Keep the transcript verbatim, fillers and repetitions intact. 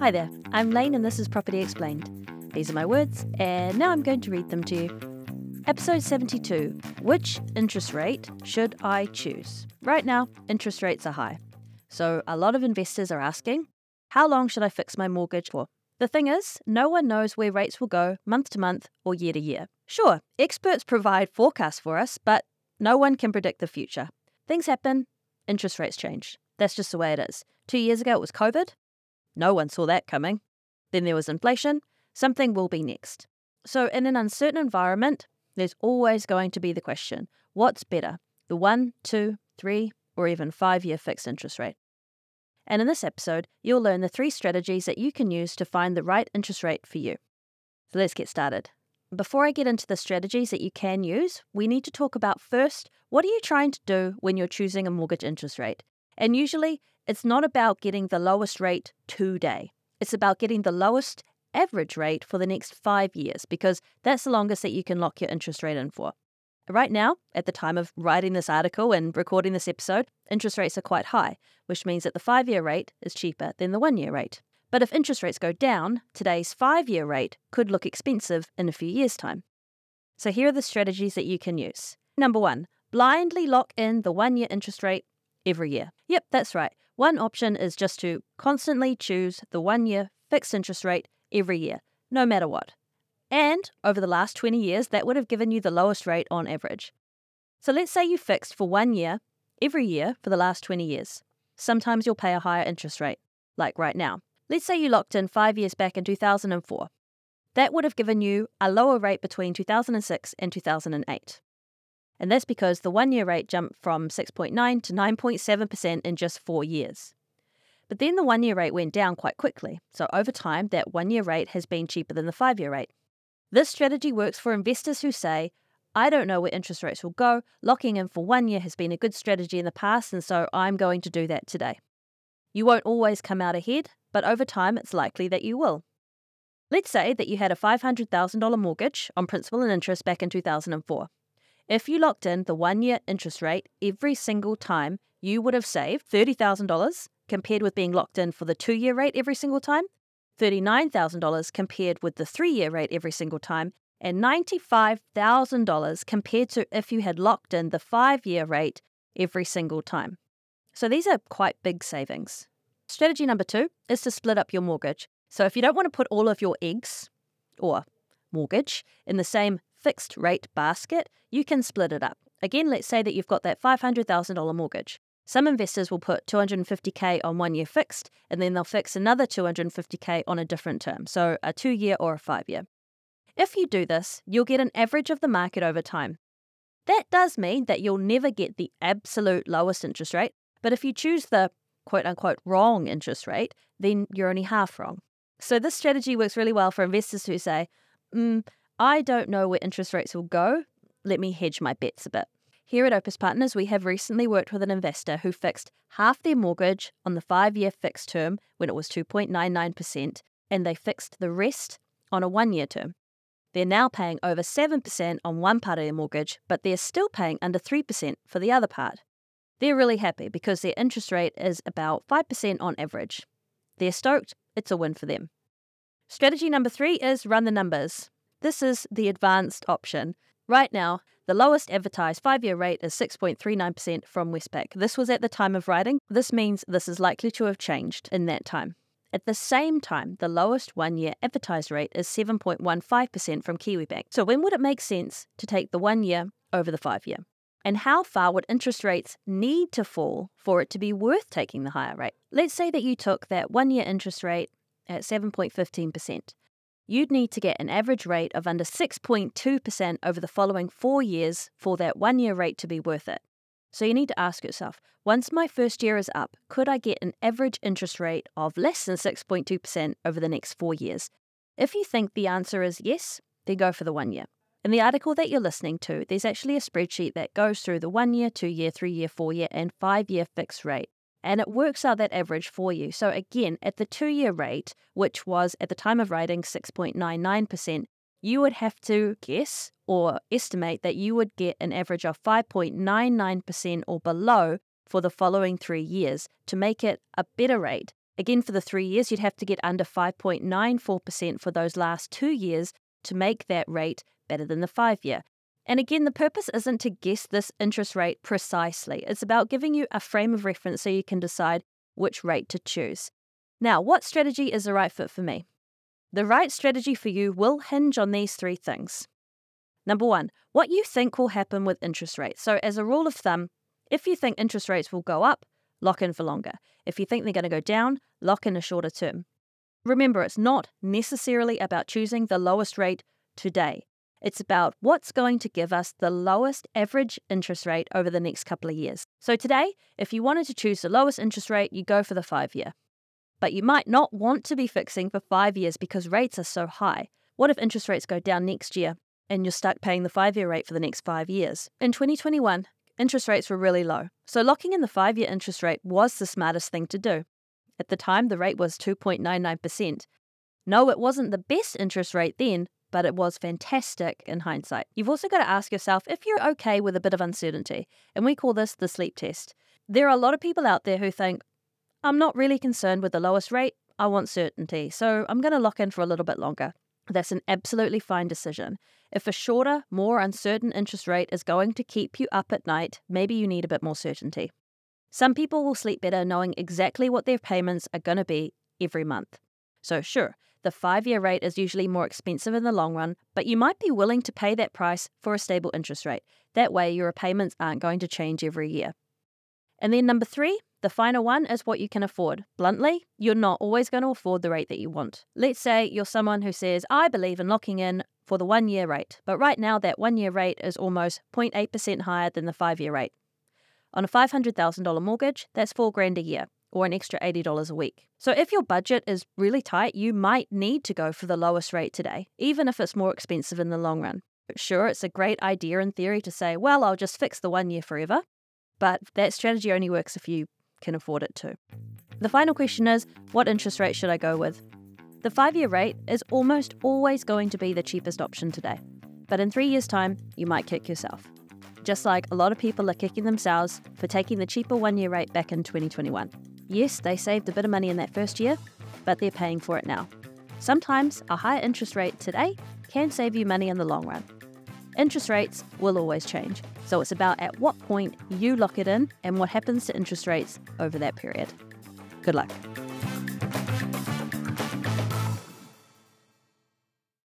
Hi there, I'm Lane and this is Property Explained. These are my words and now I'm going to read them to you. Episode seventy-two, which interest rate should I choose? Right now, interest rates are high. So a lot of investors are asking, how long should I fix my mortgage for? The thing is, no one knows where rates will go month to month or year to year. Sure, experts provide forecasts for us, but no one can predict the future. Things happen, interest rates change. That's just the way it is. Two years ago it was COVID. No one saw that coming. Then there was inflation. Something will be next. So in an uncertain environment, there's always going to be the question, what's better, the one, two, three, or even five-year fixed interest rate? And in this episode, you'll learn the three strategies that you can use to find the right interest rate for you. So let's get started. Before I get into the strategies that you can use, we need to talk about first, what are you trying to do when you're choosing a mortgage interest rate? And usually, it's not about getting the lowest rate today. It's about getting the lowest average rate for the next five years because that's the longest that you can lock your interest rate in for. Right now, at the time of writing this article and recording this episode, interest rates are quite high, which means that the five-year rate is cheaper than the one-year rate. But if interest rates go down, today's five-year rate could look expensive in a few years' time. So here are the strategies that you can use. Number one, blindly lock in the one-year interest rate every year. Yep, that's right. One option is just to constantly choose the one-year fixed interest rate every year, no matter what. And over the last twenty years, that would have given you the lowest rate on average. So let's say you fixed for one year, every year for the last twenty years. Sometimes you'll pay a higher interest rate, like right now. Let's say you locked in five years back in two thousand four. That would have given you a lower rate between two thousand six and two thousand eight. And that's because the one-year rate jumped from six point nine to nine point seven percent in just four years. But then the one-year rate went down quite quickly, so over time that one-year rate has been cheaper than the five-year rate. This strategy works for investors who say, I don't know where interest rates will go, locking in for one year has been a good strategy in the past and so I'm going to do that today. You won't always come out ahead, but over time it's likely that you will. Let's say that you had a five hundred thousand dollars mortgage on principal and interest back in two thousand four. If you locked in the one-year interest rate every single time, you would have saved thirty thousand dollars compared with being locked in for the two-year rate every single time, thirty-nine thousand dollars compared with the three-year rate every single time, and ninety-five thousand dollars compared to if you had locked in the five-year rate every single time. So these are quite big savings. Strategy number two is to split up your mortgage. So if you don't want to put all of your eggs, or mortgage, in the same fixed rate basket, you can split it up. Again, let's say that you've got that five hundred thousand dollars mortgage. Some investors will put two hundred fifty thousand dollars on one year fixed, and then they'll fix another two hundred fifty thousand dollars on a different term, so a two-year or a five-year. If you do this, you'll get an average of the market over time. That does mean that you'll never get the absolute lowest interest rate, but if you choose the quote-unquote wrong interest rate, then you're only half wrong. So this strategy works really well for investors who say, mm, I don't know where interest rates will go, let me hedge my bets a bit. Here at Opes Partners, we have recently worked with an investor who fixed half their mortgage on the five-year fixed term when it was two point nine nine percent, and they fixed the rest on a one-year term. They're now paying over seven percent on one part of their mortgage, but they're still paying under three percent for the other part. They're really happy because their interest rate is about five percent on average. They're stoked, it's a win for them. Strategy number three is run the numbers. This is the advanced option. Right now, the lowest advertised five-year rate is six point three nine percent from Westpac. This was at the time of writing. This means this is likely to have changed in that time. At the same time, the lowest one-year advertised rate is seven point one five percent from Kiwibank. So when would it make sense to take the one-year over the five-year? And how far would interest rates need to fall for it to be worth taking the higher rate? Let's say that you took that one-year interest rate at seven point one five percent. You'd need to get an average rate of under six point two percent over the following four years for that one-year rate to be worth it. So you need to ask yourself, once my first year is up, could I get an average interest rate of less than six point two percent over the next four years? If you think the answer is yes, then go for the one year. In the article that you're listening to, there's actually a spreadsheet that goes through the one-year, two-year, three-year, four-year, and five-year fixed rate. And it works out that average for you. So again, at the two-year rate, which was at the time of writing six point nine nine percent, you would have to guess or estimate that you would get an average of five point nine nine percent or below for the following three years to make it a better rate Again, for the three years, you'd have to get under five point nine four percent for those last two years to make that rate better than the five-year. And again, the purpose isn't to guess this interest rate precisely. It's about giving you a frame of reference so you can decide which rate to choose. Now, what strategy is the right fit for me? The right strategy for you will hinge on these three things. Number one, what you think will happen with interest rates. So as a rule of thumb, if you think interest rates will go up, lock in for longer. If you think they're going to go down, lock in a shorter term. Remember, it's not necessarily about choosing the lowest rate today. It's about what's going to give us the lowest average interest rate over the next couple of years. So today, if you wanted to choose the lowest interest rate, you go for the five-year. But you might not want to be fixing for five years because rates are so high. What if interest rates go down next year and you're stuck paying the five-year rate for the next five years? In twenty twenty-one, interest rates were really low, so locking in the five-year interest rate was the smartest thing to do. At the time, the rate was two point nine nine percent. No, it wasn't the best interest rate then, but it was fantastic in hindsight. You've also got to ask yourself if you're okay with a bit of uncertainty, and we call this the sleep test. There are a lot of people out there who think, I'm not really concerned with the lowest rate, I want certainty, so I'm going to lock in for a little bit longer. That's an absolutely fine decision. If a shorter, more uncertain interest rate is going to keep you up at night, maybe you need a bit more certainty. Some people will sleep better knowing exactly what their payments are going to be every month. So sure, the five-year rate is usually more expensive in the long run, but you might be willing to pay that price for a stable interest rate. That way your payments aren't going to change every year. And then number three, the final one is what you can afford. Bluntly, you're not always going to afford the rate that you want. Let's say you're someone who says, I believe in locking in for the one-year rate, but right now that one-year rate is almost zero point eight percent higher than the five-year rate. On a five hundred thousand dollars mortgage, that's four grand a year, or an extra eighty dollars a week. So if your budget is really tight, you might need to go for the lowest rate today, even if it's more expensive in the long run. But sure, it's a great idea in theory to say, well, I'll just fix the one year forever, but that strategy only works if you can afford it too. The final question is, what interest rate should I go with? The five-year rate is almost always going to be the cheapest option today, but in three years' time, you might kick yourself. Just like a lot of people are kicking themselves for taking the cheaper one-year rate back in twenty twenty-one. Yes, they saved a bit of money in that first year, but they're paying for it now. Sometimes a higher interest rate today can save you money in the long run. Interest rates will always change, so it's about at what point you lock it in and what happens to interest rates over that period. Good luck.